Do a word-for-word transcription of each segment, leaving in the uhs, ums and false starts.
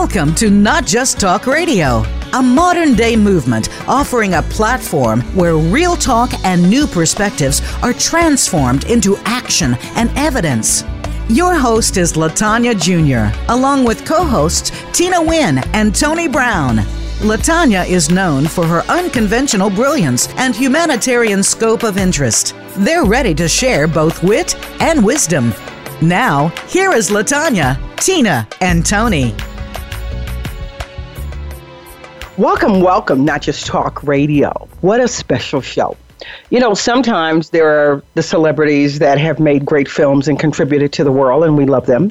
Welcome to Not Just Talk Radio, a modern-day movement offering a platform where real talk and new perspectives are transformed into action and evidence. Your host is LaTanya Junior, along with co-hosts Tina Nguyen and Tony Brown. LaTanya is known for her unconventional brilliance and humanitarian scope of interest. They're ready to share both wit and wisdom. Now, here is LaTanya, Tina, and Tony. Welcome, welcome, Not Just Talk Radio. What a special show. You know, sometimes there are the celebrities that have made great films and contributed to the world, and we love them.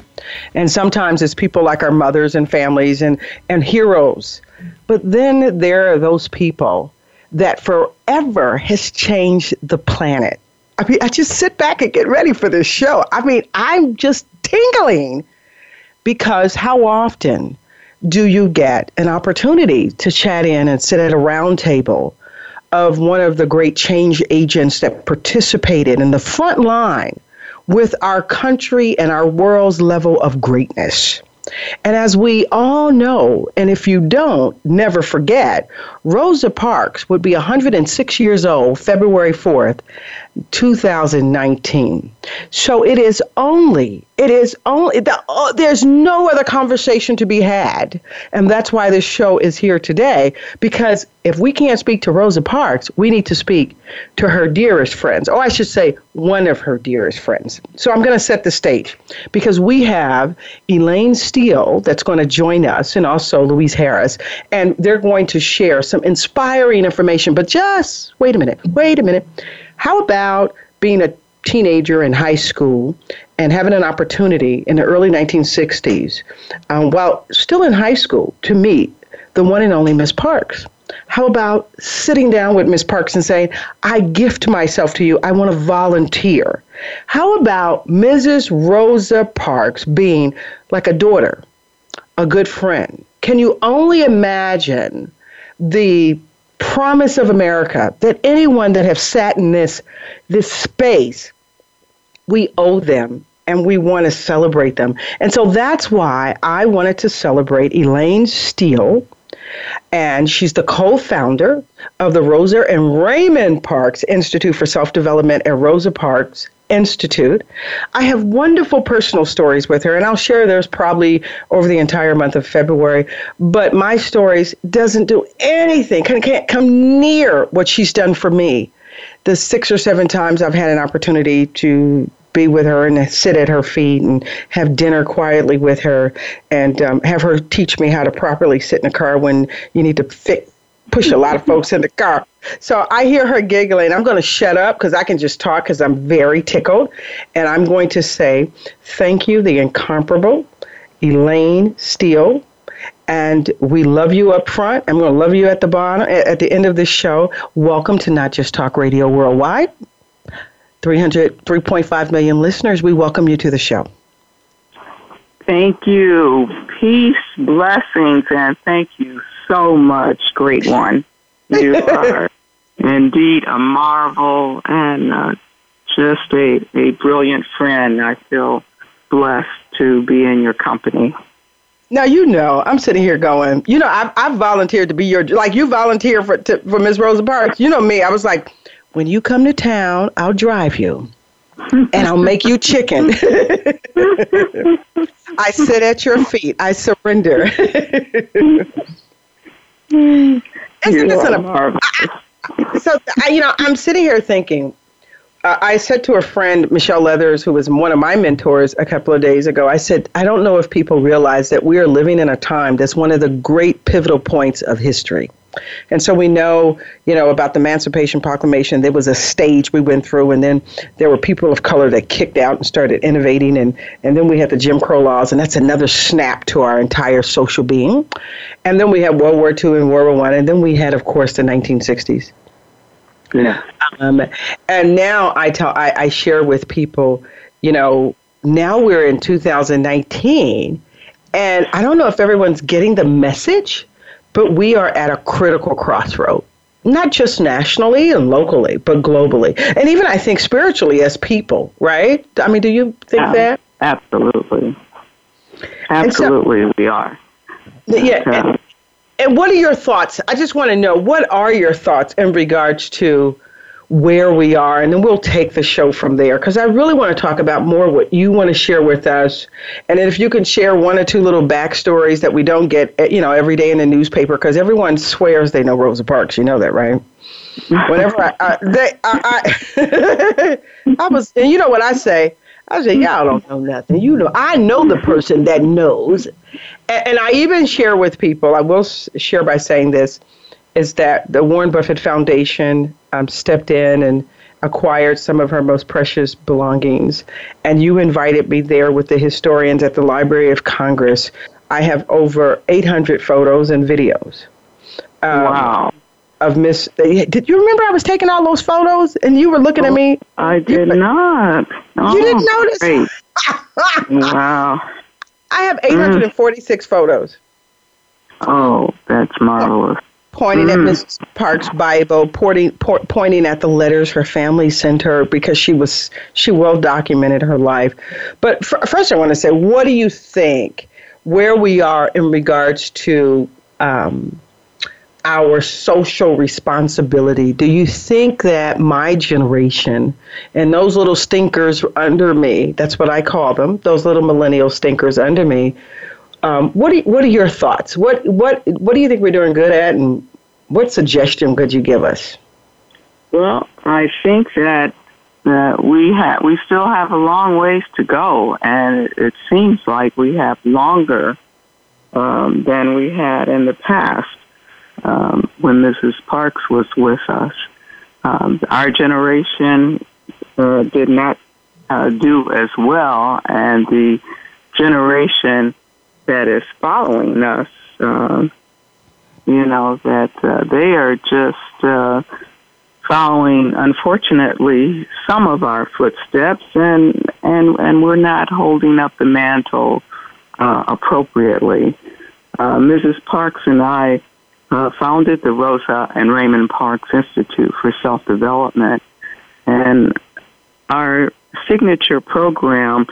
And sometimes it's people like our mothers and families and, and heroes. But then there are those people that forever has changed the planet. I mean, I just sit back and get ready for this show. I mean, I'm just tingling because how often do you get an opportunity to chat in and sit at a round table of one of the great change agents that participated in the front line with our country and our world's level of greatness? And as we all know, and if you don't, never forget, Rosa Parks would be one hundred six years old, February fourth, two thousand nineteen. So it is only, it is only, the, oh, there's no other conversation to be had. And that's why this show is here today, because if we can't speak to Rosa Parks, we need to speak to her dearest friends. Oh, I should say one of her dearest friends. So I'm going to set the stage because we have Elaine Steele that's going to join us and also Louise Harris, and they're going to share some inspiring information. But just wait a minute, wait a minute. How about being a teenager in high school and having an opportunity in the early nineteen sixties, um, while still in high school, to meet the one and only Miss Parks? How about sitting down with Miss Parks and saying, I gift myself to you. I want to volunteer. How about Missus Rosa Parks being like a daughter, a good friend? Can you only imagine the promise of America that anyone that have sat in this, this space, we owe them and we want to celebrate them. And so that's why I wanted to celebrate Elaine Steele. And she's the co-founder of the Rosa and Raymond Parks Institute for Self-Development at Rosa Parks Institute. I have wonderful personal stories with her, and I'll share those probably over the entire month of February. But my stories doesn't do anything, can't come near what she's done for me. The six or seven times I've had an opportunity to be with her and sit at her feet and have dinner quietly with her and um, have her teach me how to properly sit in a car when you need to fit, push a lot of folks in the car. So I hear her giggling. I'm going to shut up because I can just talk because I'm very tickled. And I'm going to say thank you, the incomparable Elaine Steele. And we love you up front. I'm going to love you at the bottom, at the end of this show. Welcome to Not Just Talk Radio Worldwide. three hundred, three point five million listeners, we welcome you to the show. Thank you. Peace, blessings, and thank you so much, great one. You are indeed a marvel and uh, just a, a brilliant friend. I feel blessed to be in your company. Now, you know, I'm sitting here going, you know, I've, I've volunteered to be your, like you volunteered for, to, for Miz Rosa Parks. You know me, I was like, when you come to town, I'll drive you, and I'll make you chicken. I sit at your feet. I surrender. Isn't this an marvel? So, I, you know, I'm sitting here thinking, uh, I said to a friend, Michelle Leathers, who was one of my mentors a couple of days ago, I said, I don't know if people realize that we are living in a time that's one of the great pivotal points of history. And so we know, you know, about the Emancipation Proclamation, there was a stage we went through, and then there were people of color that kicked out and started innovating, and, and then we had the Jim Crow laws, and that's another snap to our entire social being. And then we had World War Two and World War One, and then we had, of course, the nineteen sixties. You know, um, and now I tell, I, I share with people, you know, now we're in two thousand nineteen, and I don't know if everyone's getting the message, but we are at a critical crossroad, not just nationally and locally, but globally. And even, I think, spiritually as people, right? I mean, do you think um, that? Absolutely. Absolutely, so, we are. Yeah. yeah. And, and what are your thoughts? I just want to know, what are your thoughts in regards to where we are, and then we'll take the show from there, because I really want to talk about more what you want to share with us, and if you can share one or two little backstories that we don't get, you know, every day in the newspaper, because everyone swears they know Rosa Parks. You know that, right? Whenever I, I, they, I, I, I was, and you know what I say? I say, y'all don't know nothing. You know, I know the person that knows, and, and I even share with people. I will share by saying this. Is that the Warren Buffett Foundation um, stepped in and acquired some of her most precious belongings. And you invited me there with the historians at the Library of Congress. I have over eight hundred photos and videos. Um, wow. Of Miss, did you remember I was taking all those photos and you were looking oh, at me? I did you, not. Oh, you didn't notice? Wow. I have eight hundred forty-six mm. photos. Oh, that's marvelous. Yeah. Pointing mm. at Missus Parks' Bible, pointing, po- pointing at the letters her family sent her, because she was she well documented her life. But f- first, I want to say, what do you think where we are in regards to um, our social responsibility? Do you think that my generation and those little stinkers under me—that's what I call them—those little millennial stinkers under me? Um, what, do, what are your thoughts? What what what do you think we're doing good at, and what suggestion could you give us? Well, I think that uh, we ha- we still have a long ways to go, and it, it seems like we have longer um, than we had in the past um, when Missus Parks was with us. Um, our generation uh, did not uh, do as well, and the generation that is following us, uh, you know, that uh, they are just uh, following, unfortunately, some of our footsteps, and and, and we're not holding up the mantle uh, appropriately. Uh, Missus Parks and I uh, founded the Rosa and Raymond Parks Institute for Self-Development, and our signature program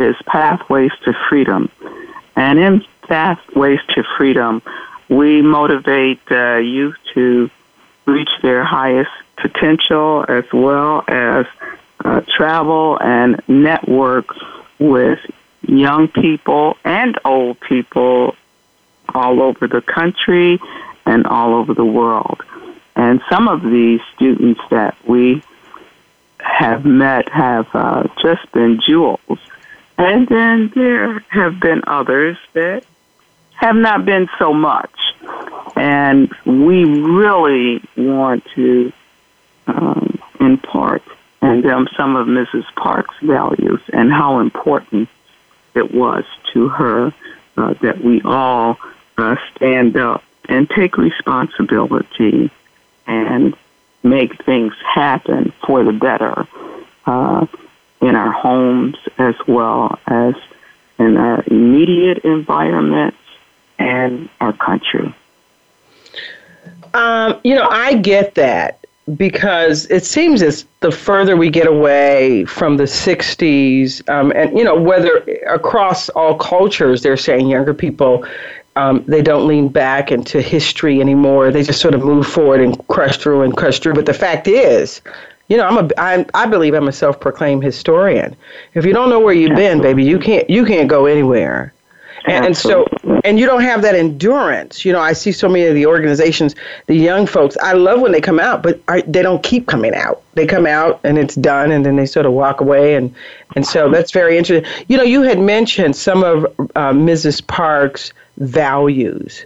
is Pathways to Freedom. And in Pathways to Freedom, we motivate uh, youth to reach their highest potential, as well as uh, travel and network with young people and old people all over the country and all over the world. And some of these students that we have met have uh, just been jewels. And then there have been others that have not been so much. And we really want to um, impart in them some of Missus Parks' values and how important it was to her uh, that we all uh, stand up and take responsibility and make things happen for the better. Uh, in our homes as well as in our immediate environments and our country. Um, you know, I get that, because it seems as the further we get away from the sixties, um, and, you know, whether across all cultures, they're saying younger people, um, they don't lean back into history anymore. They just sort of move forward and crush through and crush through. But the fact is, you know, I'm a, I, I believe I'm a self-proclaimed historian. If you don't know where you've Absolutely. been, baby, you can't you can't go anywhere. And, and so, and you don't have that endurance. You know, I see so many of the organizations, the young folks, I love when they come out, but are, they don't keep coming out. They come out and it's done, and then they sort of walk away. And, and so that's very interesting. You know, you had mentioned some of uh, Missus Parks' values.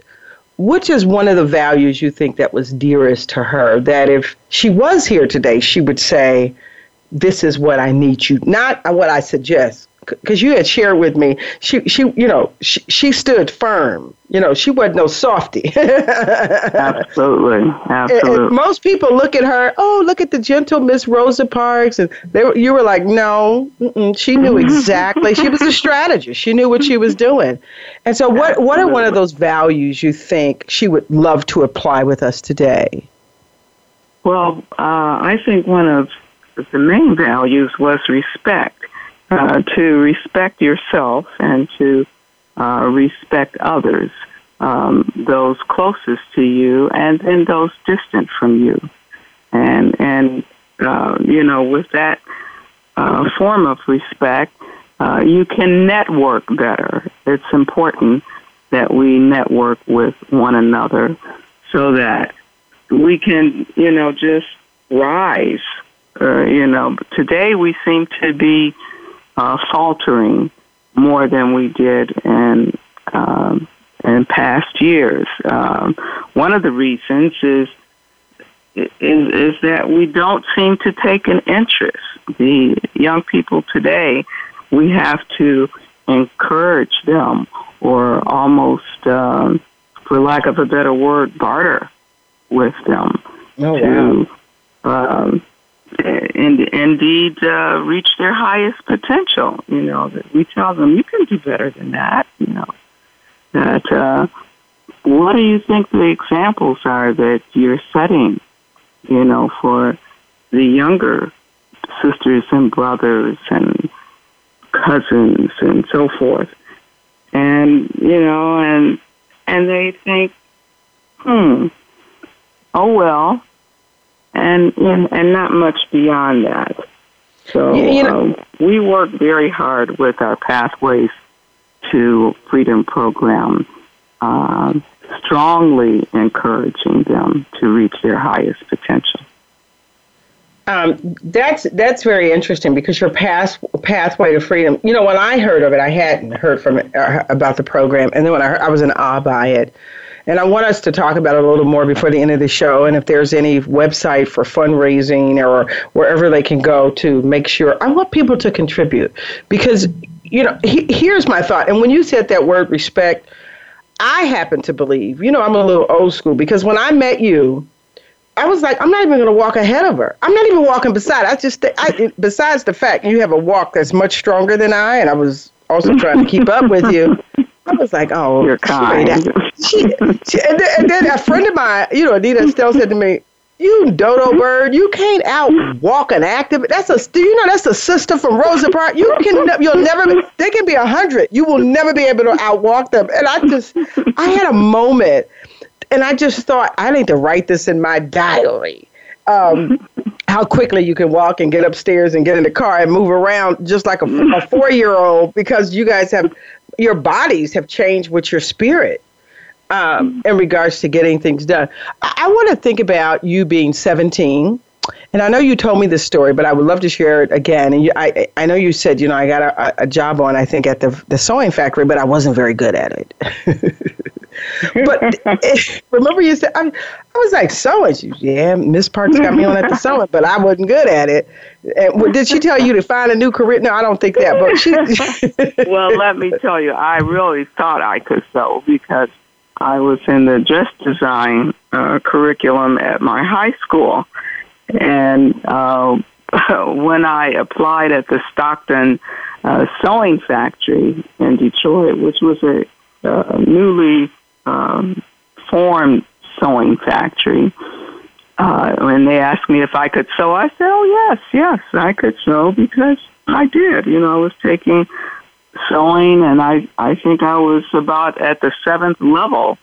Which is one of the values you think that was dearest to her, that if she was here today, she would say, this is what I need you, not what I suggest? Because you had shared with me, she, she you know, she, she stood firm. You know, she wasn't no softy. Absolutely. Absolutely. And, and most people look at her, oh, look at the gentle Miss Rosa Parks. And they were, you were like, no, she knew exactly. She was a strategist. She knew what she was doing. And so what, Absolutely. what are one of those values you think she would love to apply with us today? Well, uh, I think one of the main values was respect. Uh, to respect yourself and to uh, respect others. um, those closest to you and then those distant from you. And, and uh, you know, with that uh, form of respect, uh, you can network better. It's important that we network with one another so that we can, you know, just rise. Uh, you know, today we seem to be uh, faltering more than we did in, um, in past years. Um, one of the reasons is, is is that we don't seem to take an interest. The young people today, we have to encourage them or almost, um, for lack of a better word, barter with them oh, to wow. um, and, indeed uh, reach their highest potential. You know, that we tell them, you can do better than that, you know. That uh, what do you think the examples are that you're setting, you know, for the younger sisters and brothers and cousins and so forth? And, you know, and and they think, hmm, oh, well, and and, and not much beyond that. So you, you know, um, we work very hard with our Pathways to Freedom program, uh, strongly encouraging them to reach their highest potential. Um, that's that's very interesting because your path, Pathway to Freedom, you know, when I heard of it, I hadn't heard from it, uh, about the program. And then when I heard, I was in awe by it. And I want us to talk about it a little more before the end of the show. And if there's any website for fundraising or wherever they can go to make sure, I want people to contribute because, you know, he, here's my thought. And when you said that word respect, I happen to believe, you know, I'm a little old school because when I met you, I was like, I'm not even going to walk ahead of her. I'm not even walking beside. I just, I, besides the fact you have a walk that's much stronger than I, and I was also trying to keep up with you. I was like, oh, you're kind. She, she, and, then, and then a friend of mine, you know, Anita Steele said to me, "You dodo bird, you can't out walk an activist. That's a, do you know, that's a sister from Rosa Parks. You can, you'll never. They can be a hundred. You will never be able to outwalk them." And I just, I had a moment. And I just thought, I need to write this in my diary. Um, how quickly you can walk and get upstairs and get in the car and move around just like a, a four-year-old because you guys have, your bodies have changed with your spirit um, in regards to getting things done. I, I want to think about you being seventeen. And I know you told me this story, but I would love to share it again. And you, I, I know you said, you know, I got a, a job on, I think, at the, the sewing factory, but I wasn't very good at it. But it, remember you said, I, I was like, sewing? She, yeah, Miss Parks got me on at the sewing, but I wasn't good at it. And well, did she tell you to find a new career? No, I don't think that. But she. Well, let me tell you, I really thought I could sew because I was in the dress design uh, curriculum at my high school. And uh, when I applied at the Stockton uh, sewing factory in Detroit, which was a uh, newly um, formed sewing factory, uh, when they asked me if I could sew, I said, oh, yes, yes, I could sew because I did. You know, I was taking sewing, and I, I think I was about at the seventh level,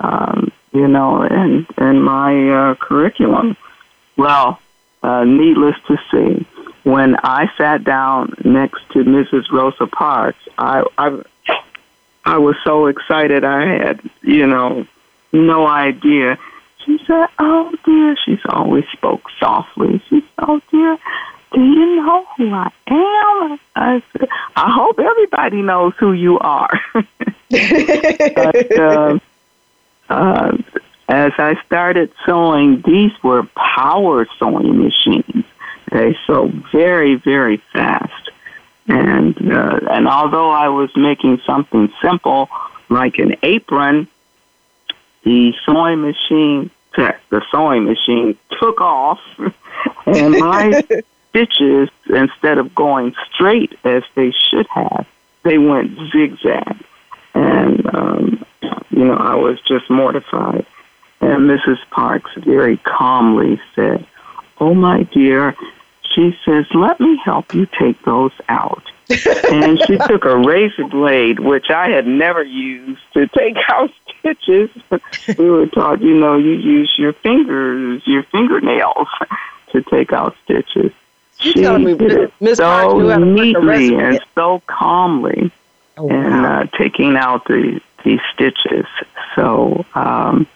um, you know, in, in my uh, curriculum. Well, uh, needless to say, when I sat down next to Missus Rosa Parks, I, I I was so excited I had, you know, no idea. She said, oh, dear. She's always spoke softly. She said, oh, dear, do you know who I am? I said, I hope everybody knows who you are. But, uh, uh, as I started sewing, these were power sewing machines. They sewed very, very fast. And uh, and although I was making something simple, like an apron, the sewing machine, the sewing machine took off, and my stitches, instead of going straight as they should have, they went zigzag. And, um, you know, I was just mortified. And Missus Parks very calmly said, oh, my dear, she says, let me help you take those out. And she took a razor blade, which I had never used, to take out stitches. We were taught, you know, you use your fingers, your fingernails to take out stitches. You're she telling me did Miz Parks knew how to put the recipe in. And so calmly, oh, wow. and uh, taking out the these stitches. So um,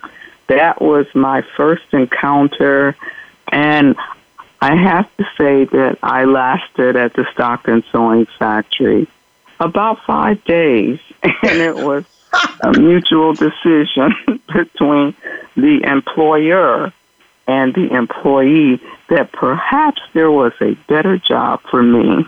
that was my first encounter, and I have to say that I lasted at the Stockton Sewing Factory about five days, and it was a mutual decision between the employer and the employee that perhaps there was a better job for me.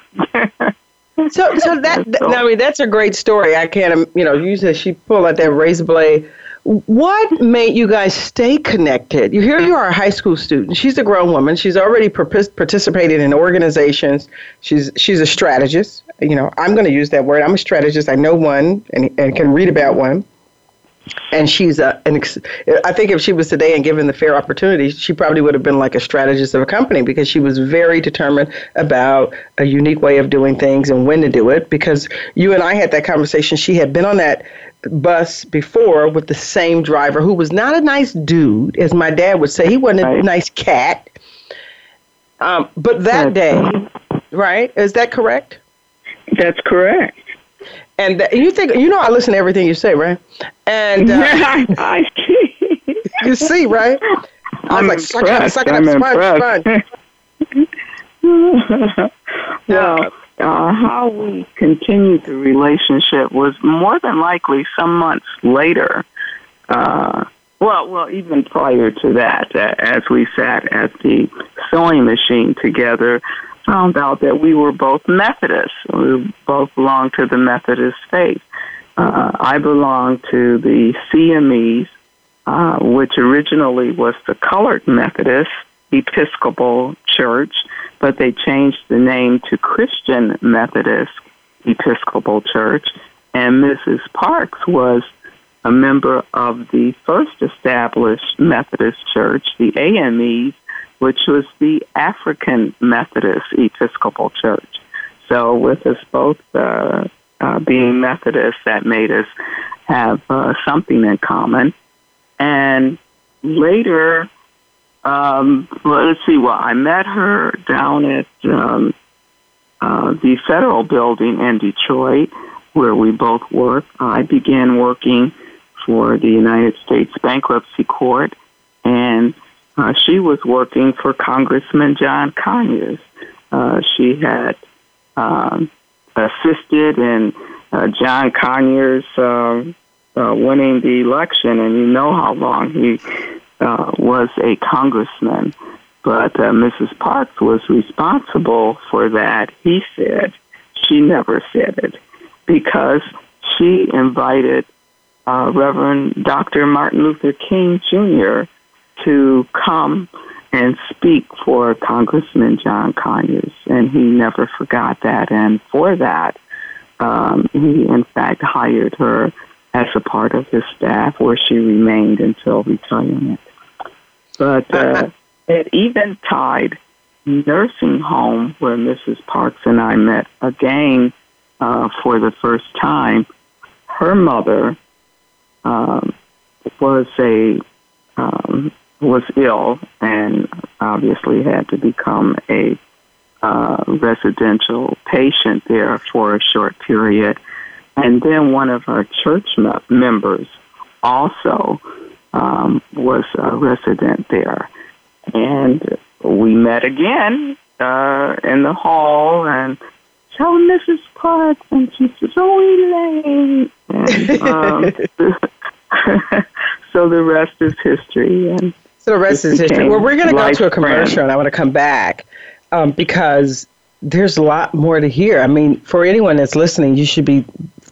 so, so that, so, I mean, that's a great story. I can't, you know, you said she pulled out that razor blade. What made you guys stay connected? You Here you are, a high school student. She's a grown woman. She's already participated in organizations. She's she's a strategist. You know, I'm going to use that word. I'm a strategist. I know one and, and can read about one. And she's a, an ex- I think if she was today and given the fair opportunity, she probably would have been like a strategist of a company, because she was very determined about a unique way of doing things and when to do it. Because you and I had that conversation. She had been on that bus before with the same driver, who was not a nice dude, as my dad would say. He wasn't right. a nice cat. Um, but that day, right? Is that correct? That's correct. And th- you think, you know, I listen to everything you say, right? And uh, yeah, I, I you see, right? I'm like, suck it up, suck it up, sponge, sponge. Well, uh, how we continued the relationship was more than likely some months later. Uh, well, well, even prior to that, uh, as we sat at the sewing machine together, found out that we were both Methodists. We both belonged to the Methodist faith. Uh, I belonged to the C M Es, uh, which originally was the Colored Methodist Episcopal Church, but they changed the name to Christian Methodist Episcopal Church. And Missus Parks was a member of the first established Methodist Church, the A M Es, which was the African Methodist Episcopal Church. So with us both uh, uh, being Methodists, that made us have uh, something in common. And later, um, well, let's see, well, I met her down at um, uh, the Federal Building in Detroit, where we both work. I began working for the United States Bankruptcy Court, and Uh, she was working for Congressman John Conyers. Uh, she had um, assisted in uh, John Conyers um, uh, winning the election, and you know how long he uh, was a congressman. But uh, Missus Parks was responsible for that, he said. She never said it, because she invited uh, Reverend Doctor Martin Luther King Junior to come and speak for Congressman John Conyers, and he never forgot that. And for that, um, he, in fact, hired her as a part of his staff, where she remained until retirement. But uh, at Eventide Nursing Home, where Missus Parks and I met again uh, for the first time, her mother um, was a... Um, was ill and obviously had to become a uh, residential patient there for a short period. And then one of our church members also um, was a resident there. And we met again uh, in the hall, and tell Missus Parks, and she says, oh, Elaine. And, um, so the rest is history. And so the rest is history. Well, we're going to go to a commercial, friend. And I want to come back um, because there's a lot more to hear. I mean, for anyone that's listening, you should be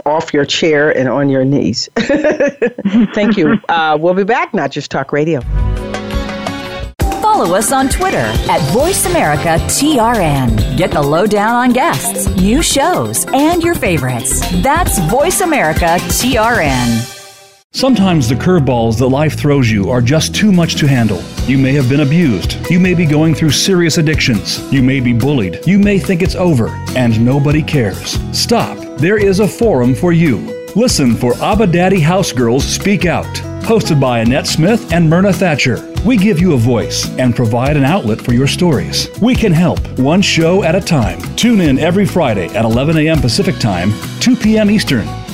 off your chair and on your knees. Thank you. Uh, we'll be back, Not Just Talk Radio. Follow us on Twitter at Voice America T R N. Get the lowdown on guests, new shows, and your favorites. That's Voice America T R N. Sometimes the curveballs that life throws you are just too much to handle. You may have been abused. You may be going through serious addictions. You may be bullied. You may think it's over, and nobody cares. Stop. There is a forum for you. Listen for Abba Daddy House Girls Speak Out, hosted by Annette Smith and Myrna Thatcher. We give you a voice and provide an outlet for your stories. We can help, one show at a time. Tune in every Friday at eleven a.m. Pacific Time, two p.m. Eastern,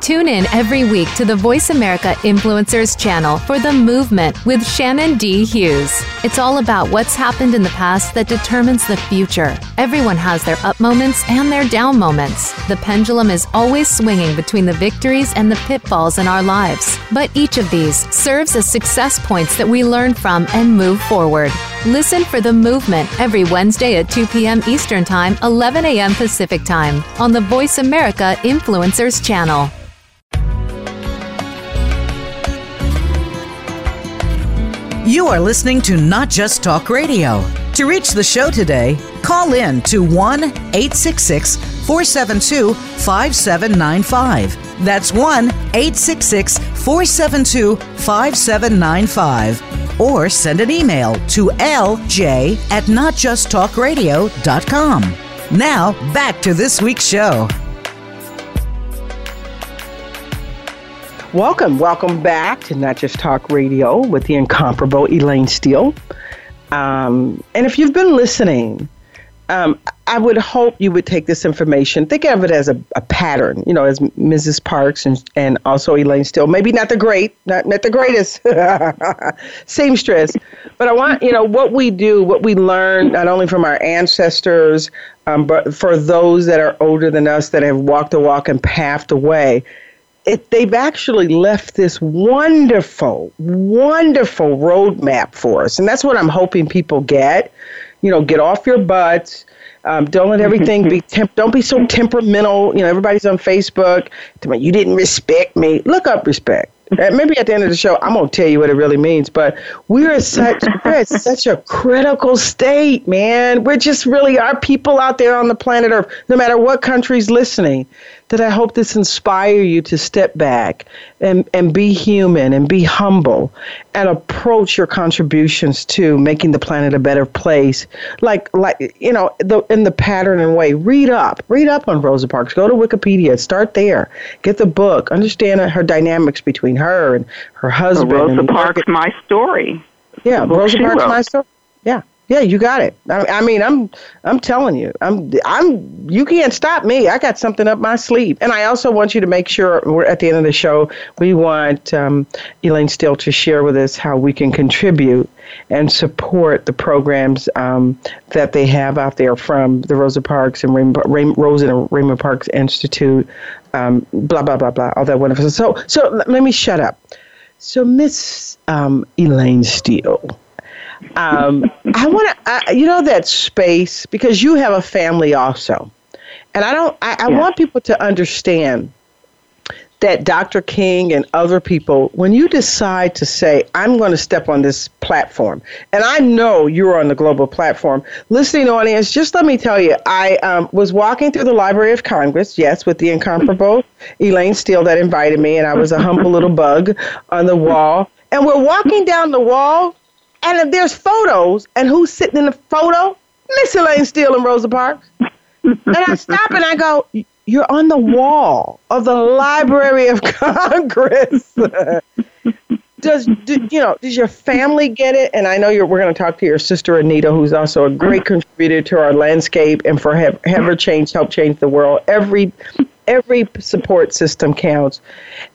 Tune in every week to the Voice America Influencers Channel for The Movement with Shannon D. Hughes. It's all about what's happened in the past that determines the future. Everyone has their up moments and their down moments. The pendulum is always swinging between the victories and the pitfalls in our lives. But each of these serves as success points that we learn from and move forward. Listen for The Movement every Wednesday at two p.m. Eastern Time, eleven a.m. Pacific Time on the Voice America Influencers Channel. You are listening to Not Just Talk Radio. To reach the show today, call in to one eight six six, four seven two, five seven nine five. That's one eight six six, four seven two, five seven nine five. Or send an email to lj at notjusttalkradio.com. Now, back to this week's show. Welcome, welcome back to Not Just Talk Radio with the incomparable Elaine Steele. Um, and if you've been listening, um, I would hope you would take this information, think of it as a, a pattern, you know, as Missus Parks and, and also Elaine Steele, maybe not the great, not, not the greatest seamstress, but I want, you know, what we do, what we learn, not only from our ancestors, um, but for those that are older than us that have walked the walk and pathed the way. It, they've actually left this wonderful, wonderful roadmap for us. And that's what I'm hoping people get. You know, get off your butts. Um, don't let everything be, temp- don't be so temperamental. You know, everybody's on Facebook. You didn't respect me. Look up respect. Maybe at the end of the show, I'm going to tell you what it really means. But we're such, we're at such a critical state, man. We're just really our people out there on the planet Earth, no matter what country's listening, that I hope this inspire you to step back and, and be human and be humble and approach your contributions to making the planet a better place. Like, like you know, the, in the pattern and way, read up. Read up on Rosa Parks. Go to Wikipedia. Start there. Get the book. Understand her dynamics between her and her husband. Well, Rosa and Parks, market. My Story. Yeah, Rosa Parks, wrote. My Story. Yeah. Yeah, you got it. I, I mean, I'm, I'm telling you, I'm, I'm. You can't stop me. I got something up my sleeve, and I also want you to make sure we're at the end of the show. We want um, Elaine Steele to share with us how we can contribute and support the programs um, that they have out there from the Rosa Parks and Raymond, Raymond, Rosa and Raymond Parks Institute. Um, blah blah blah blah. All that wonderful. So so let me shut up. So Miss um, Elaine Steele. Um, I want to, you know, that space, because you have a family also. And I don't, I, I yeah. want people to understand that Doctor King and other people, when you decide to say, I'm going to step on this platform, and I know you're on the global platform. Listening audience, just let me tell you, I um, was walking through the Library of Congress, yes, with the incomparable Elaine Steele that invited me, and I was a humble little bug on the wall. And we're walking down the wall. And if there's photos, and who's sitting in the photo? Miss Elaine Steele and Rosa Parks. And I stop and I go, you're on the wall of the Library of Congress. Does do, you know? Does your family get it? And I know you're, we're going to talk to your sister Anita, who's also a great contributor to our landscape and for have, have her change, help change the world. Every every support system counts.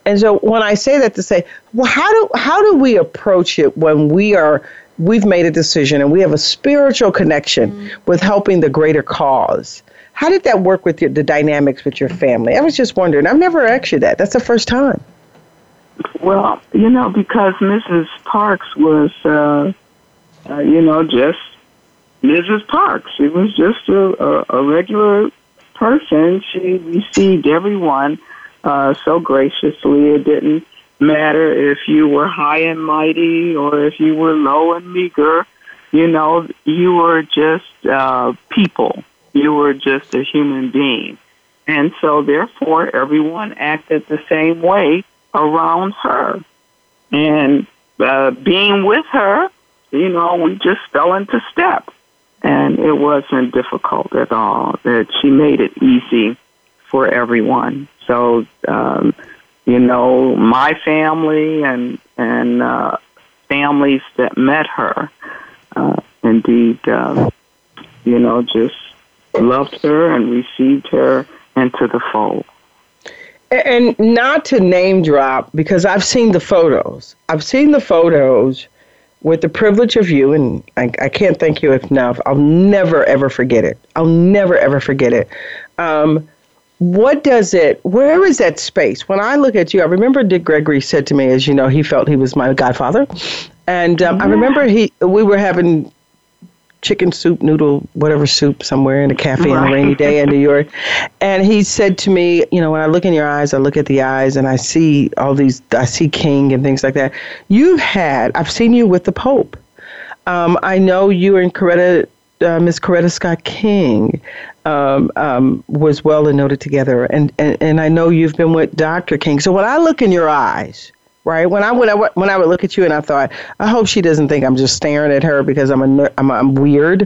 And so when I say that, to say, well, how do how do we approach it when we are we've made a decision and we have a spiritual connection mm-hmm. with helping the greater cause? How did that work with your, the dynamics with your family? I was just wondering. I've never asked you that. That's the first time. Well, you know, because Missus Parks was, uh, uh, you know, just Missus Parks. She was just a, a, a regular person. She received everyone uh, so graciously. It didn't matter if you were high and mighty or if you were low and meager. You know, you were just uh, people. You were just a human being. And so, therefore, everyone acted the same way around her, and uh, being with her, you know, we just fell into step, and it wasn't difficult at all. That she made it easy for everyone. So, um, you know, my family and and uh, families that met her, uh, indeed, uh, you know, just loved her and received her into the fold. And not to name drop, because I've seen the photos. I've seen the photos with the privilege of you, and I, I can't thank you enough. I'll never, ever forget it. I'll never, ever forget it. Um, what does it, where is that space? When I look at you, I remember Dick Gregory said to me, as you know, he felt he was my godfather. And um, yeah. I remember he we were having chicken soup, noodle, whatever soup somewhere in a cafe right. on a rainy day in New York. And he said to me, you know, when I look in your eyes, I look at the eyes and I see all these, I see King and things like that. You've had, I've seen you with the Pope. Um, I know you and Coretta, uh, Miss Coretta Scott King um, um, was well and noted together. And, and, and I know you've been with Doctor King. So when I look in your eyes, right? When I would I, when I would look at you and I thought, I hope she doesn't think I'm just staring at her because I'm a, I'm, I'm weird.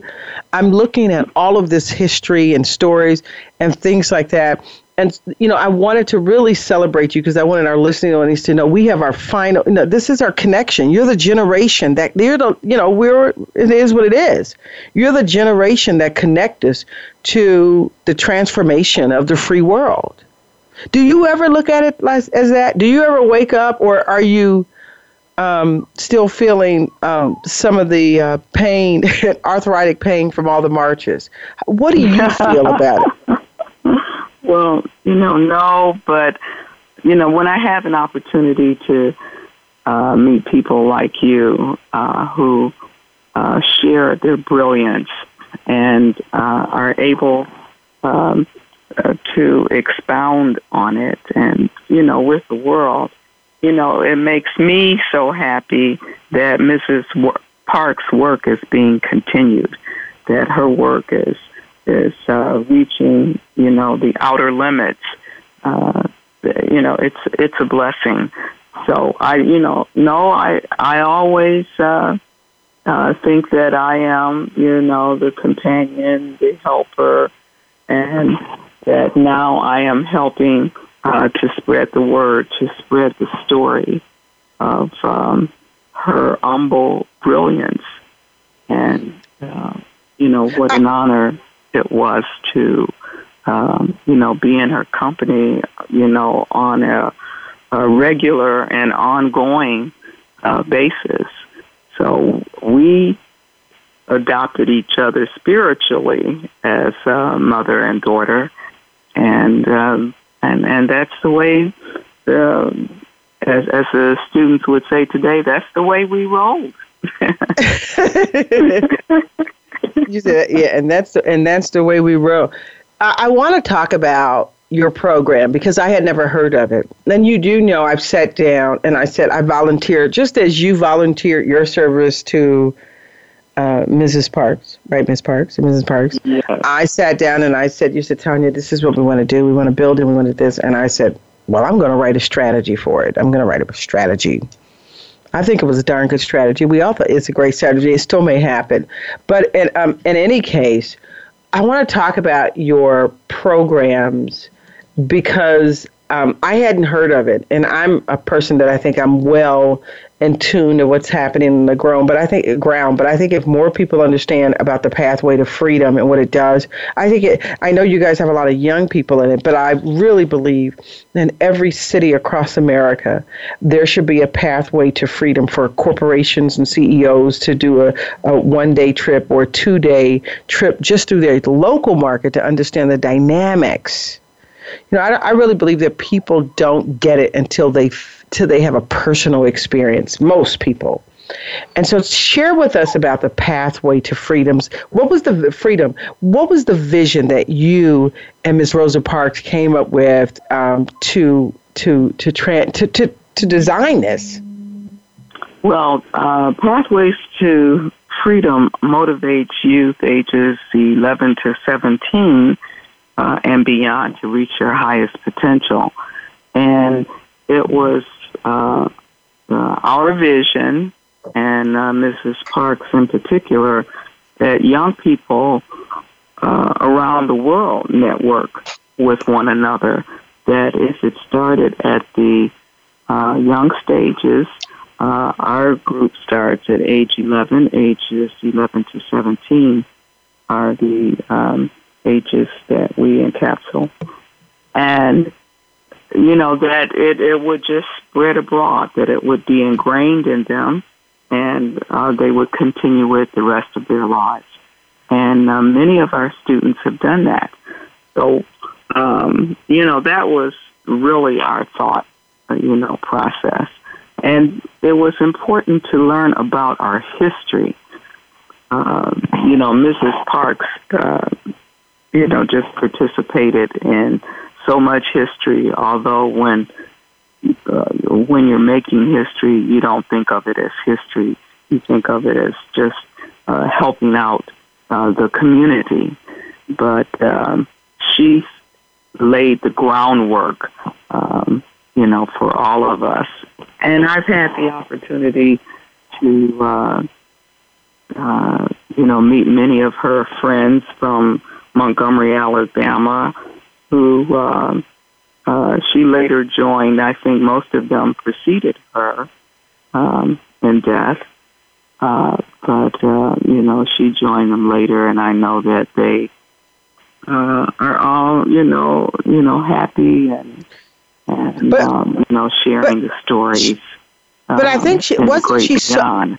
I'm looking at all of this history and stories and things like that. And, you know, I wanted to really celebrate you because I wanted our listening audience to know we have our final, you know, this is our connection. You're the generation that, you're the, you know, we're, it is what it is. You're the generation that connect us to the transformation of the free world. Do you ever look at it as, as that? Do you ever wake up, or are you um, still feeling um, some of the uh, pain, arthritic pain from all the marches? What do you feel about it? Well, you know, no, but, you know, when I have an opportunity to uh, meet people like you uh, who uh, share their brilliance and uh, are able um Uh, to expound on it and, you know, with the world, you know, it makes me so happy that Missus W- Parks' work is being continued, that her work is, is uh, reaching, you know, the outer limits. Uh, you know, it's it's a blessing. So, I, you know, no, I, I always uh, uh, think that I am, you know, the companion, the helper, and that now I am helping uh, to spread the word, to spread the story of um, her humble brilliance. And, uh, you know, what an honor it was to, um, you know, be in her company, you know, on a, a regular and ongoing uh, basis. So we adopted each other spiritually as uh, mother and daughter. And um, and and that's the way, the, as as the students would say today, that's the way we rolled. You said, yeah, and that's the, and that's the way we roll. I, I want to talk about your program because I had never heard of it. And you do know I've sat down and I said I volunteered, just as you volunteered your service to Uh, Missus Parks, right, Miss Parks, Missus Parks. Yes. I sat down and I said, you said, Tanya, this is what we want to do. We want to build and we want to do this. And I said, well, I'm going to write a strategy for it. I'm going to write a strategy. I think it was a darn good strategy. We all thought it's a great strategy. It still may happen. But in, um, in any case, I want to talk about your programs because um, I hadn't heard of it. And I'm a person that I think I'm well in tune to what's happening in the ground. But I think ground. But I think if more people understand about the Pathway to Freedom and what it does, I think it, I know you guys have a lot of young people in it, but I really believe in every city across America, there should be a Pathway to Freedom for corporations and C E Os to do a, a one-day trip or two-day trip just through their local market to understand the dynamics. You know, I, I really believe that people don't get it until they till they have a personal experience, most people. And so share with us about the Pathway to Freedoms. What was the freedom? What was the vision that you and Miz Rosa Parks came up with um, to to to, tra- to to to design this? Well, uh, Pathways to Freedom motivates youth ages eleven to seventeen Uh, and beyond to reach your highest potential. And it was uh, uh, our vision, and uh, Missus Parks in particular, that young people uh, around the world network with one another, that if it started at the uh, young stages, uh, our group starts at age eleven, ages eleven to seventeen are the um ages that we encapsulate, and you know that it, it would just spread abroad, that it would be ingrained in them, and uh, they would continue it the rest of their lives. And uh, many of our students have done that. So um, you know that was really our thought, you know, process, and it was important to learn about our history. Uh, you know, Missus Parks. Uh, you know, just participated in so much history, although when uh, when you're making history, you don't think of it as history. You think of it as just uh, helping out uh, the community. But um, she laid the groundwork, um, you know, for all of us. And I've had the opportunity to, uh, uh, you know, meet many of her friends from Montgomery, Alabama, who um, uh, she later joined. I think most of them preceded her um, in death, uh, but uh, you know she joined them later, and I know that they uh, are all you know, you know, happy and and but, um, you know sharing but, the stories. But um, I think she wasn't she so,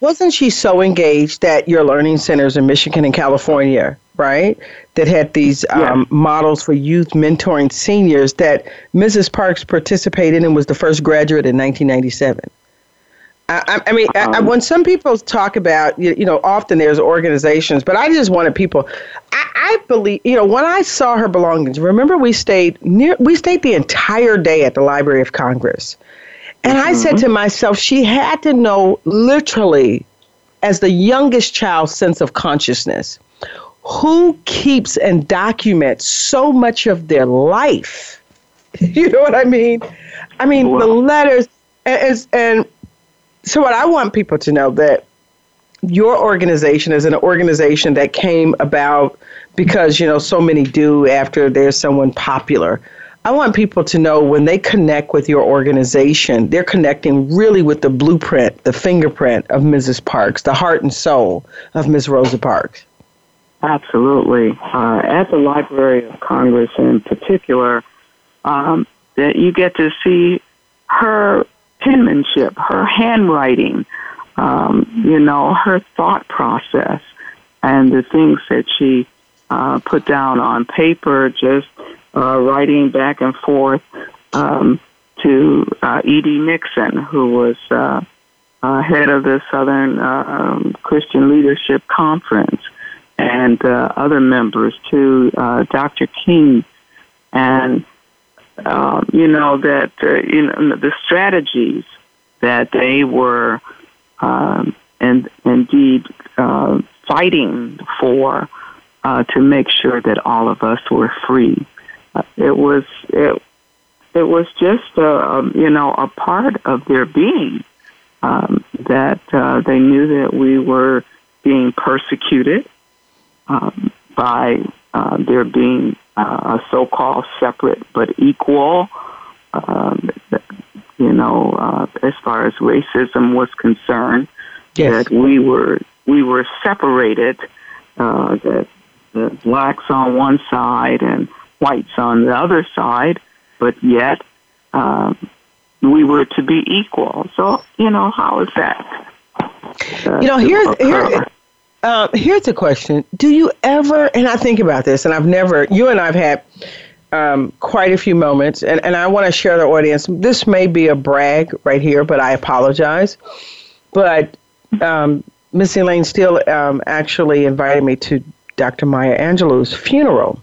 wasn't she so engaged at your learning centers in Michigan and California, right, that had these um, yeah. models for youth mentoring seniors that Missus Parks participated in, was the first graduate in nineteen ninety-seven. I, I mean, um, I, when some people talk about, you know, often there's organizations, but I just wanted people, I, I believe, you know, when I saw her belongings, remember we stayed near, we stayed the entire day at the Library of Congress. And mm-hmm. I said to myself, she had to know literally, as the youngest child's sense of consciousness, who keeps and documents so much of their life? You know what I mean? I mean, wow. The letters. And, and so what I want people to know that your organization is an organization that came about because, you know, so many do after there's someone popular. I want people to know when they connect with your organization, they're connecting really with the blueprint, the fingerprint of Missus Parks, the heart and soul of Miz Rosa Parks. Absolutely. Uh, at the Library of Congress in particular, um, that you get to see her penmanship, her handwriting, um, you know, her thought process, and the things that she uh, put down on paper, just uh, writing back and forth um, to uh, E D. Nixon, who was uh, uh, head of the Southern uh, Christian Leadership Conference, and uh, other members, too, uh, Doctor King, and, uh, you know, that uh, you know, the strategies that they were um, and indeed uh, fighting for uh, to make sure that all of us were free. Uh, it was it, it was just, a, a, you know, a part of their being um, that uh, they knew that we were being persecuted Um, by uh, there being uh, a so-called separate but equal um, you know, uh, as far as racism was concerned, yes. that we were we were separated, uh, that the blacks on one side and whites on the other side, but yet um, we were to be equal. So, you know, how is that? Uh, you know, here's here, uh, here's a question. Do you ever, and I think about this, and I've never, you and I've had um, quite a few moments, and, and I want to share the audience. This may be a brag right here, but I apologize. But um, Miss Elaine Steele um, actually invited me to Doctor Maya Angelou's funeral.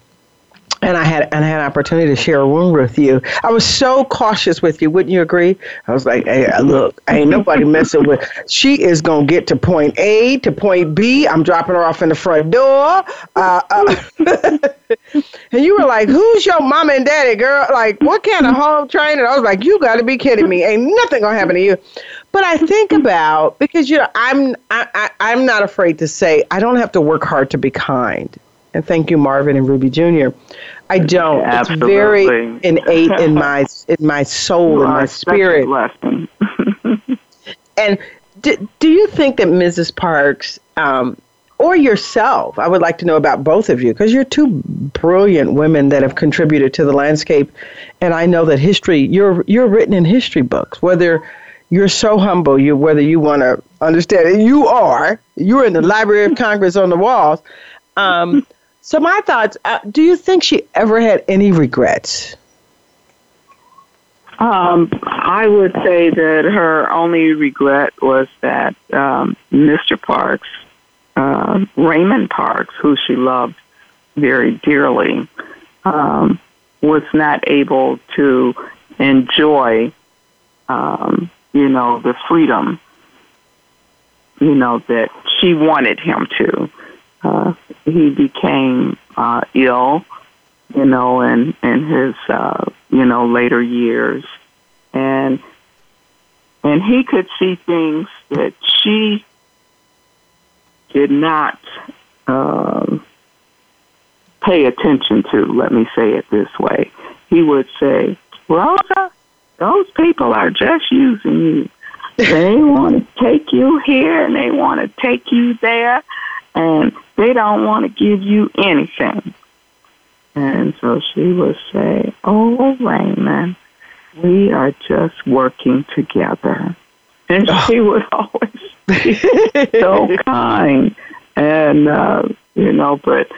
And I had and I had an opportunity to share a room with you. I was so cautious with you. Wouldn't you agree? I was like, hey, look, ain't nobody messing with. She is going to get to point A to point B. I'm dropping her off in the front door. Uh, uh, and you were like, who's your mama and daddy, girl? Like, what kind of home training? I was like, you got to be kidding me. Ain't nothing going to happen to you. But I think about, because, you know, I'm I, I, I'm not afraid to say I don't have to work hard to be kind. And thank you, Marvin and Ruby Junior I don't. Absolutely. It's very innate in my in my soul, in my spirit. And do, do you think that Missus Parks um, or yourself, I would like to know about both of you, because you're two brilliant women that have contributed to the landscape. And I know that history, you're you're written in history books, whether you're so humble, you whether you want to understand it, you are. You're in the Library of Congress on the walls. Um So my thoughts, uh, do you think she ever had any regrets? Um, I would say that her only regret was that um, Mister Parks, uh, Raymond Parks, who she loved very dearly, um, was not able to enjoy, um, you know, the freedom, you know, that she wanted him to. Uh, he became uh, ill, you know, in, in his, uh, you know, later years. And and he could see things that she did not uh, pay attention to, let me say it this way. He would say, Rosa, those people are just using you. They want to take you here and they want to take you there. And they don't want to give you anything. And so she would say, oh, Raymond, we are just working together. And oh. she was always be so kind. And, uh, you know, but,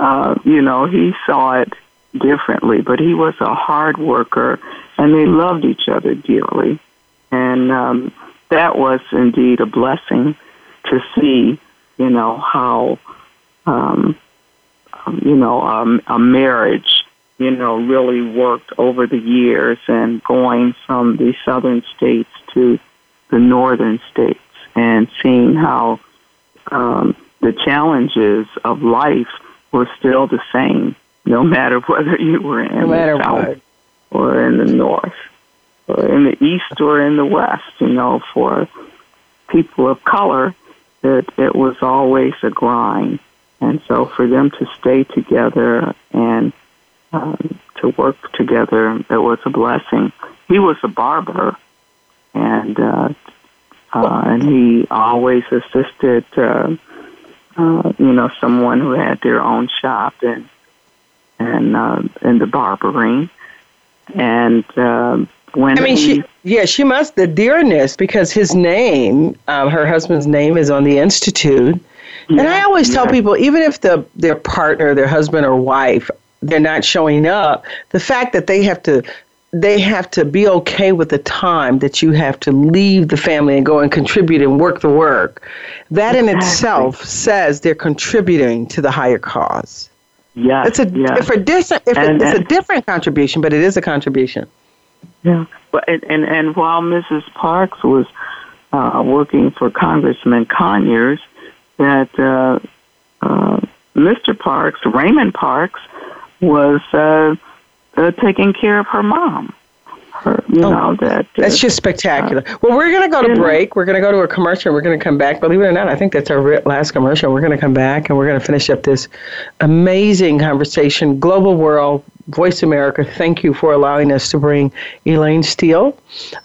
uh, you know, he saw it differently. But he was a hard worker, and they loved each other dearly. And um, that was indeed a blessing to see. You know, how, um, you know, um, a marriage, you know, really worked over the years and going from the southern states to the northern states and seeing how um, the challenges of life were still the same, no matter whether you were in no the south what. or in the north or in the east or in the west, you know, for people of color. It, it was always a grind. And so for them to stay together and um, to work together, it was a blessing. He was a barber, and uh, uh, and he always assisted, uh, uh, you know, someone who had their own shop and and uh, in the barbering. And uh, when I mean, he, she, yeah, she must, the dearness, because his name, um, her husband's name is on the Institute. Yeah, and I always yeah. tell people, even if the their partner, their husband or wife, they're not showing up, the fact that they have to they have to be okay with the time that you have to leave the family and go and contribute and work the work, that exactly. in itself says they're contributing to the higher cause. Yeah, it's a, yeah. If a dis- if and, it, it's and, a different contribution, but it is a contribution. Yeah, well, and, and and while Missus Parks was uh, working for Congressman Conyers, that uh, uh, Mister Parks, Raymond Parks, was uh, uh, taking care of her mom. Her, you oh, know that uh, that's just spectacular. Uh, well, we're going to go to break. We're going to go to a commercial. We're going to come back. Believe it or not, I think that's our last commercial. We're going to come back and we're going to finish up this amazing conversation. Global World Voice America, thank you for allowing us to bring Elaine Steele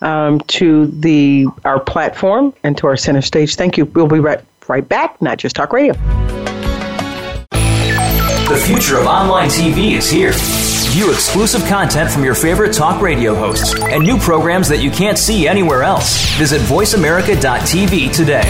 um, to the our platform and to our center stage. Thank you. We'll be right, right back. Not Just Talk Radio. The future of online T V is here. View exclusive content from your favorite talk radio hosts and new programs that you can't see anywhere else. Visit voice america dot t v today.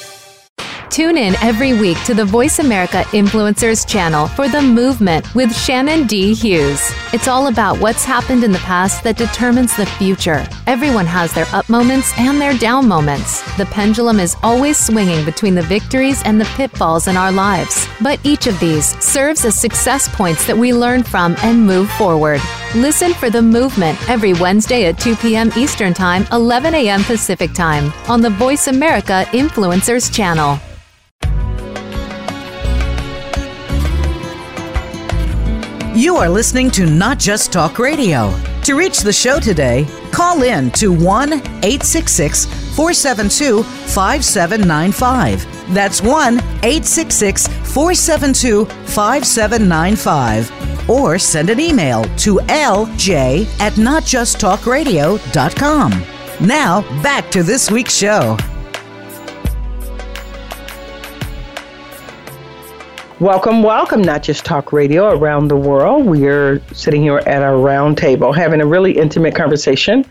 Tune in every week to the Voice America Influencers channel for The Movement with Shannon D. Hughes. It's all about what's happened in the past that determines the future. Everyone has their up moments and their down moments. The pendulum is always swinging between the victories and the pitfalls in our lives. But each of these serves as success points that we learn from and move forward. Listen for The Movement every Wednesday at two p.m. Eastern Time, eleven a.m. Pacific Time on the Voice America Influencers channel. You are listening to Not Just Talk Radio. To reach the show today, call in to one eight six six, four seven two, five seven nine five. That's one eight six six, four seven two, five seven nine five. Or send an email to lj at notjusttalkradio.com. Now, back to this week's show. Welcome, welcome, Not Just Talk Radio around the world. We are sitting here at our round table having a really intimate conversation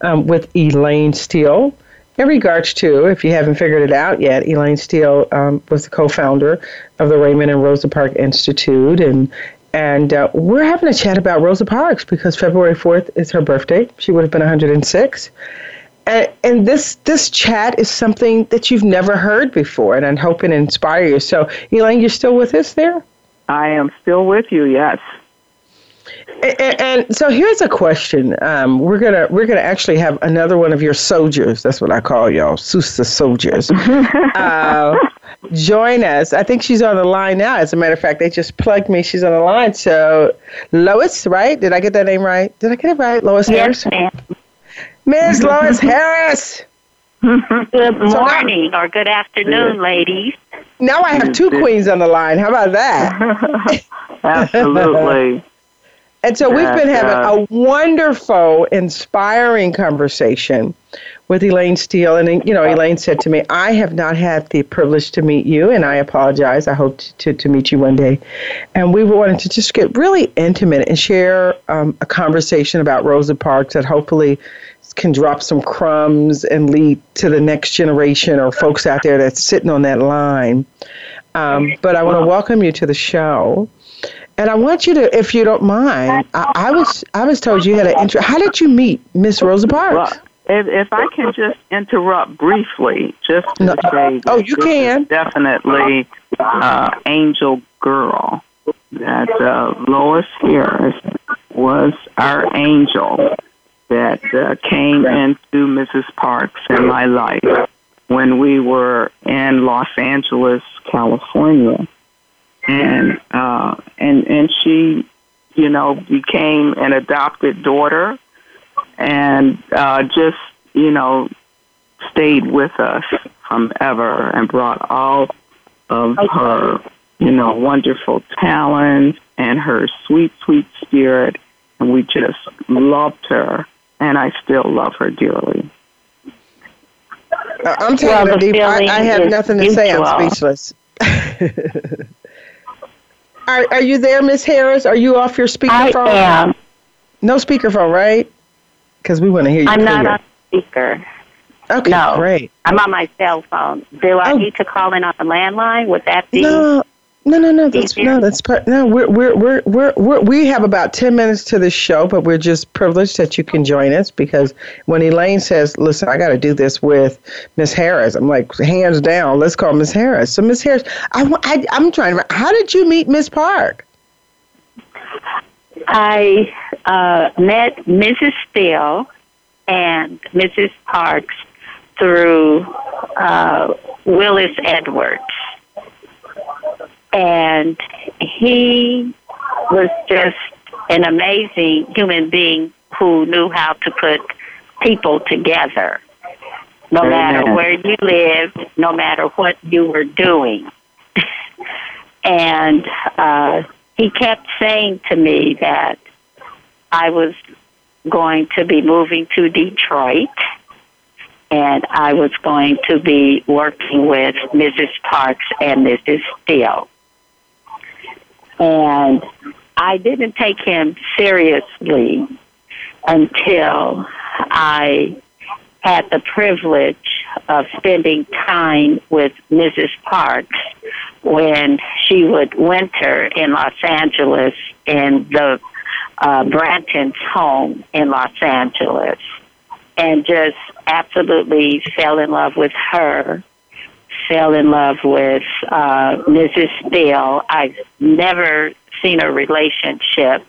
um, with Elaine Steele in regards to, if you haven't figured it out yet, Elaine Steele um, was the co-founder of the Raymond and Rosa Parks Institute. And, and uh, we're having a chat about Rosa Parks because February fourth is her birthday. She would have been one hundred six. And, and this this chat is something that you've never heard before, and I'm hoping to inspire you. So, Elaine, you're still with us there? I am still with you, yes. And, and, and so here's a question. Um, we're gonna we're gonna actually have another one of your soldiers. That's what I call y'all, Sousa soldiers. uh, join us. I think she's on the line now. As a matter of fact, they just plugged me. She's on the line. So, Lois, right? Did I get that name right? Did I get it right, Lois Harris? Yes, ma'am. Miz Lois Harris. Good morning or good afternoon, ladies. Now I have two queens on the line. How about that? Absolutely. And so we've been having a wonderful, inspiring conversation with Elaine Steele. And, you know, Elaine said to me, I have not had the privilege to meet you, and I apologize. I hope to, to, to meet you one day. And we wanted to just get really intimate and share um, a conversation about Rosa Parks that hopefully can drop some crumbs and lead to the next generation or folks out there that's sitting on that line. Um, but I want to welcome you to the show. And I want you to, if you don't mind, I, I was I was told you had an intro. How did you meet Miss Rosa Parks? Well, if, if I can just interrupt briefly, just to no. say oh, you can. Definitely uh, angel girl. That uh, Lois Harris was our angel that uh, came into Missus Parks in my life when we were in Los Angeles, California. And uh, and and she, you know, became an adopted daughter and uh, just, you know, stayed with us from ever and brought all of her, you know, wonderful talent and her sweet, sweet spirit. And we just loved her and I still love her dearly. I'm telling well, you, I, I have nothing to mutual. say. I'm speechless. Are, are you there, Miss Harris? Are you off your speakerphone? I am. No speakerphone, right? Because we want to hear you. I'm clear. Not on speaker. Okay, no, great. I'm on my cell phone. Do I oh. need to call in on the landline? Would that be? No, no, no, no. That's easier? no, that's per- no. We're we're, we're we're we're we have about ten minutes to the show, but we're just privileged that you can join us because when Elaine says, "Listen, I got to do this with Miss Harris," I'm like, hands down, let's call Miss Harris. So, Miss Harris, I, I I'm trying to. How did you meet Miss Park? I uh, met Missus Steele and Missus Parks through uh, Willis Edwards. And he was just an amazing human being who knew how to put people together, no Very matter nice. where you lived, no matter what you were doing. and uh, he kept saying to me that I was going to be moving to Detroit, and I was going to be working with Missus Parks and Missus Steele. And I didn't take him seriously until I had the privilege of spending time with Missus Parks when she would winter in Los Angeles in the uh, Branton's home in Los Angeles. And just absolutely fell in love with her, fell in love with uh, Missus Steele. I've never seen a relationship,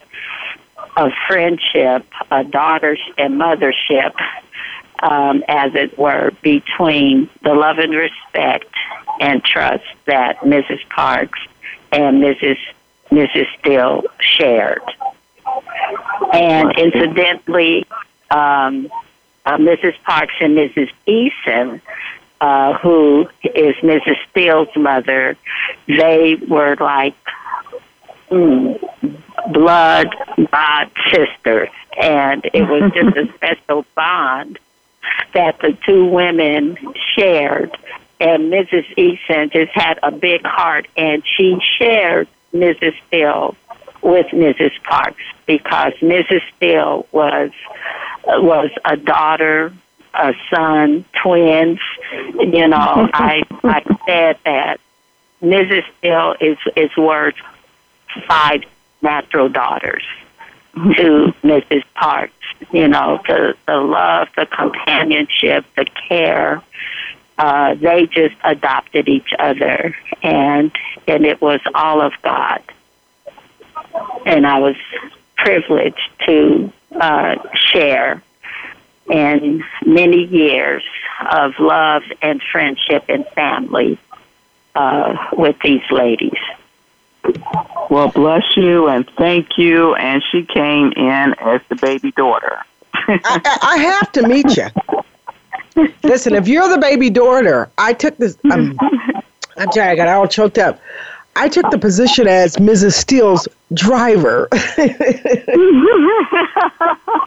a friendship, a daughter and mothership, um, as it were, between the love and respect and trust that Missus Parks and Missus Missus Steele shared. And incidentally, um, Uh, Missus Parks and Missus Eason, uh, who is Missus Steele's mother, they were like mm, blood god sisters, and it was just a special bond that the two women shared. And Missus Eason just had a big heart, and she shared Missus Steele with Missus Parks because Missus Steele was. was a daughter, a son, twins. You know, I I said that Missus Steele is, is worth five natural daughters to Missus Parks. You know, the, the love, the companionship, the care. Uh, they just adopted each other, and and it was all of God. And I was privileged to Uh, share and many years of love and friendship and family uh, with these ladies. Well, bless you and thank you. And she came in as the baby daughter. I, I have to meet you. Listen, if you're the baby daughter, I took this. Um, I'm sorry, I got all choked up. I took the position as Missus Steele's driver.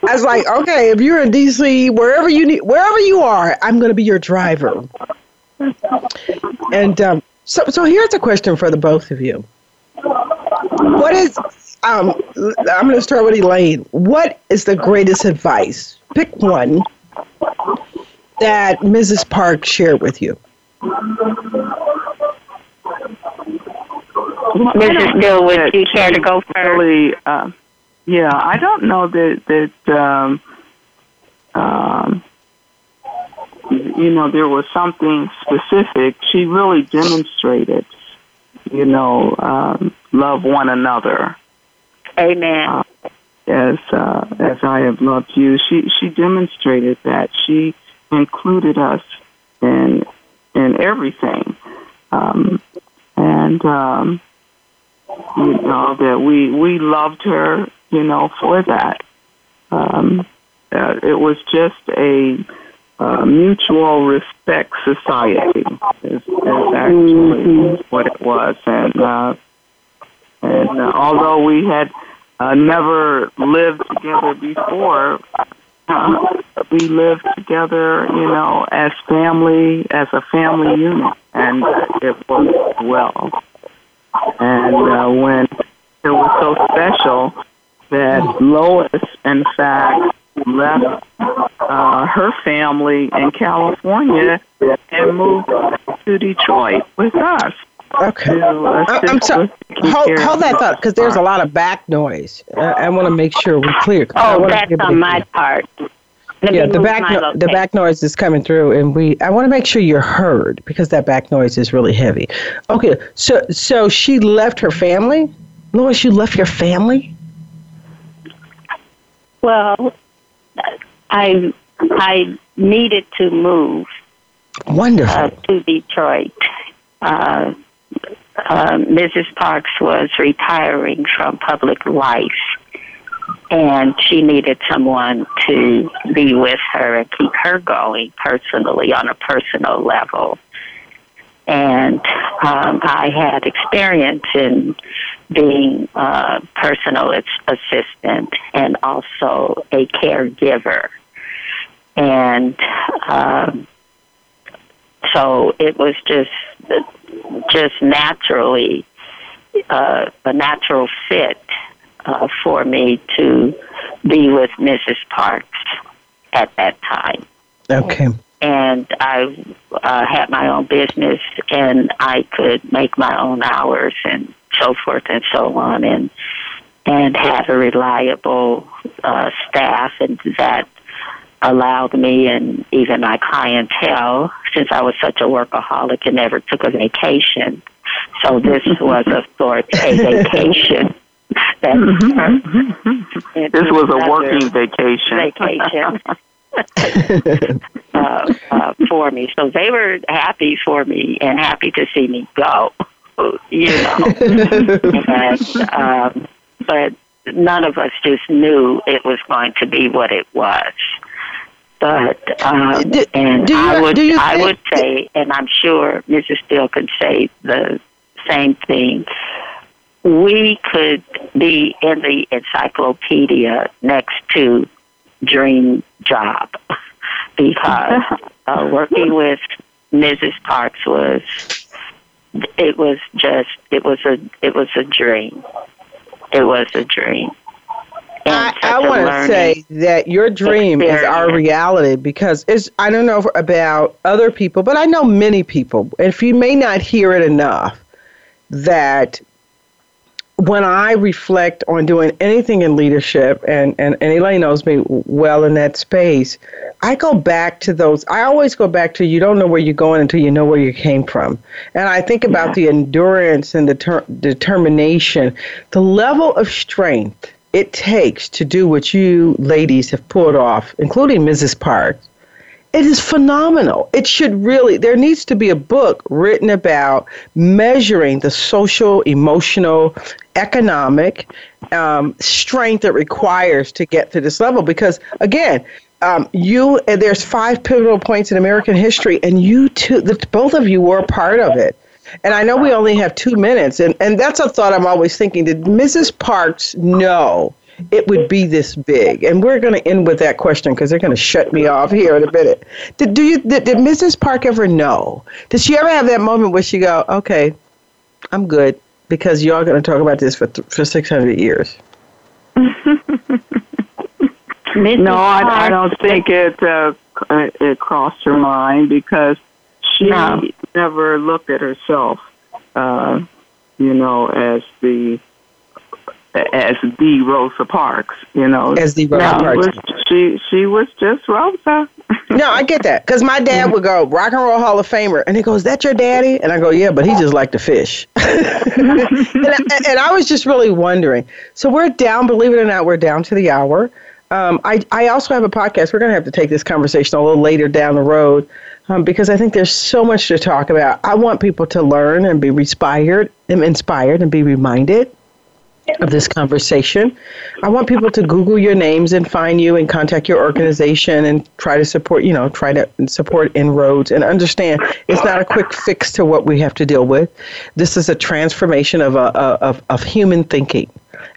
I was like, okay, if you're in D C, wherever you need, wherever you are, I'm going to be your driver. And um, so, so here's a question for the both of you. What is? Um, I'm going to start with Elaine. What is the greatest advice? Pick one that Missus Park shared with you. Missus Steele, would you care to go first? Uh, yeah, I don't know that, that um, um, you know, there was something specific. She really demonstrated, you know, um, love one another. Amen. Uh, as, uh, as I have loved you. She, she demonstrated that. She included us in, in everything. Um, and, um, you know, that we, we loved her, you know, for that. Um, uh, it was just a uh, mutual respect society is, is actually what it was. And, uh, and uh, although we had uh, never lived together before, Uh, we lived together, you know, as family, as a family unit, and it worked well. And uh, when it was so special that Lois, in fact, left uh, her family in California and moved to Detroit with us. Okay. To, uh, uh, I'm sorry. Hold, hold that thought, because there's a lot of back noise. I, I want to make sure we're clear. Oh, that's on my part. Let yeah, the back no, the back noise is coming through, and we I want to make sure you're heard because that back noise is really heavy. Okay, so so she left her family? Lois, you left your family? Well, I I needed to move. Wonderful. Uh, to Detroit. Uh, uh, Missus Parks was retiring from public life, and she needed someone to be with her and keep her going personally, on a personal level. And um, I had experience in being a personal assistant and also a caregiver. And um, so it was just just naturally uh, a natural fit uh, for me to be with Missus Parks at that time. Okay. And I uh, had my own business, and I could make my own hours and so forth and so on, and and had a reliable uh, staff, and that allowed me and even my clientele, since I was such a workaholic and never took a vacation. So this was a sort of a vacation. That mm-hmm. This was a working vacation. Vacation uh, uh, for me. So they were happy for me and happy to see me go, you know. and, um, but none of us just knew it was going to be what it was. But, um, do, and do you, I would, do I would say, and I'm sure Missus Steele could say the same thing, we could be in the encyclopedia next to dream job, because uh, working with Missus Parks was, it was just, it was a, it was a dream. It was a dream. I, I want to say that your dream experience is our reality, because it's, I don't know about other people, but I know many people, and if you may not hear it enough, that when I reflect on doing anything in leadership, and, and, and Elaine knows me well in that space, I go back to those. I always go back to, you don't know where you're going until you know where you came from. And I think about yeah. the endurance and the ter- determination, the level of strength it takes to do what you ladies have pulled off, including Missus Parks. It is phenomenal. It should really, there needs to be a book written about measuring the social, emotional, economic um, strength it requires to get to this level. Because again, um, you, there's five pivotal points in American history, and you two, the, both of you were a part of it. And I know we only have two minutes, and, and that's a thought I'm always thinking. Did Missus Parks know it would be this big? And we're going to end with that question because they're going to shut me off here in a minute. Did, do you, did, did Missus Park ever know? Did she ever have that moment where she go, okay, I'm good, because y'all are going to talk about this for th- for six hundred years? No, I, I don't think it, uh, it crossed her mind, because she no. never looked at herself, uh, you know, as the as the Rosa Parks, you know, as the Rosa Parks. She she was just Rosa. No, I get that, because my dad would go, Rock and Roll Hall of Famer, and he goes, "Is that your daddy?" And I go, "Yeah, but he just liked to fish." and, I, and I was just really wondering. So we're down, believe it or not, we're down to the hour. Um, I I also have a podcast. We're going to have to take this conversation a little later down the road. Um, because I think there's so much to talk about. I want people to learn and be inspired and inspired and be reminded of this conversation. I want people to Google your names and find you and contact your organization and try to support, you know, try to support inroads, and understand it's not a quick fix to what we have to deal with. This is a transformation of a, of, of human thinking.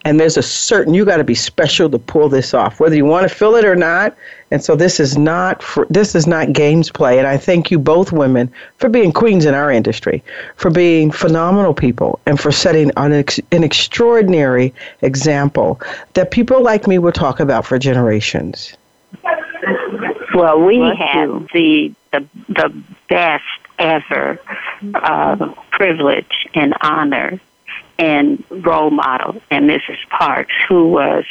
And there's a certain, you got to be special to pull this off, whether you want to feel it or not. And so this is not for, this is not games play. And I thank you both women for being queens in our industry, for being phenomenal people, and for setting an, ex, an extraordinary example that people like me will talk about for generations. Well, we had the, the the best ever uh, privilege and honor and role model, and Missus Parks, who was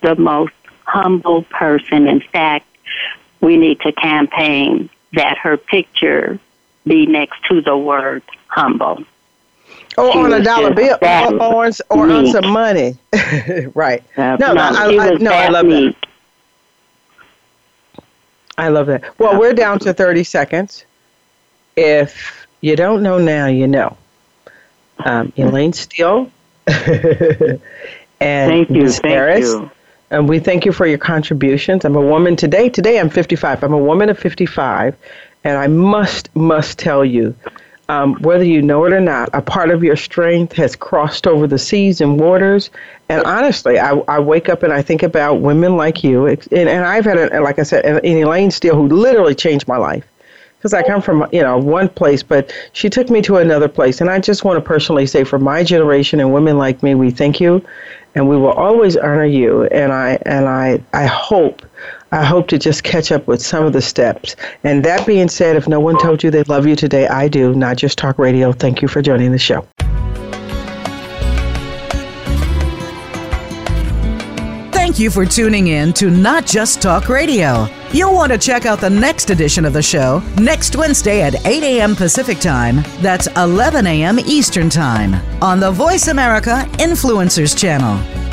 the most humble person. In fact, we need to campaign that her picture be next to the word humble. Oh, she on a dollar bill, or, or, or on some money. Right. Uh, no, no, I, I, no I love meek. that. I love that. Well, we're down to thirty seconds. If you don't know now, you know. Um, Elaine Steele and thank you, Miz Harris. Thank you. And we thank you for your contributions. I'm a woman today. Today I'm fifty-five. I'm a woman of fifty-five. And I must, must tell you, um, whether you know it or not, a part of your strength has crossed over the seas and waters. And honestly, I, I wake up and I think about women like you. And, and I've had, a, like I said, an Elaine Steele who literally changed my life. Because I come from, you know, one place, but she took me to another place. And I just want to personally say for my generation and women like me, we thank you, and we will always honor you. And I and I, I hope, I hope to just catch up with some of the steps. And that being said, if no one told you they love you today, I do. Not Just Talk Radio. Thank you for joining the show. Thank you for tuning in to Not Just Talk Radio. You'll want to check out the next edition of the show next Wednesday at eight a.m. Pacific Time. That's eleven a.m. Eastern Time on the Voice America Influencers Channel.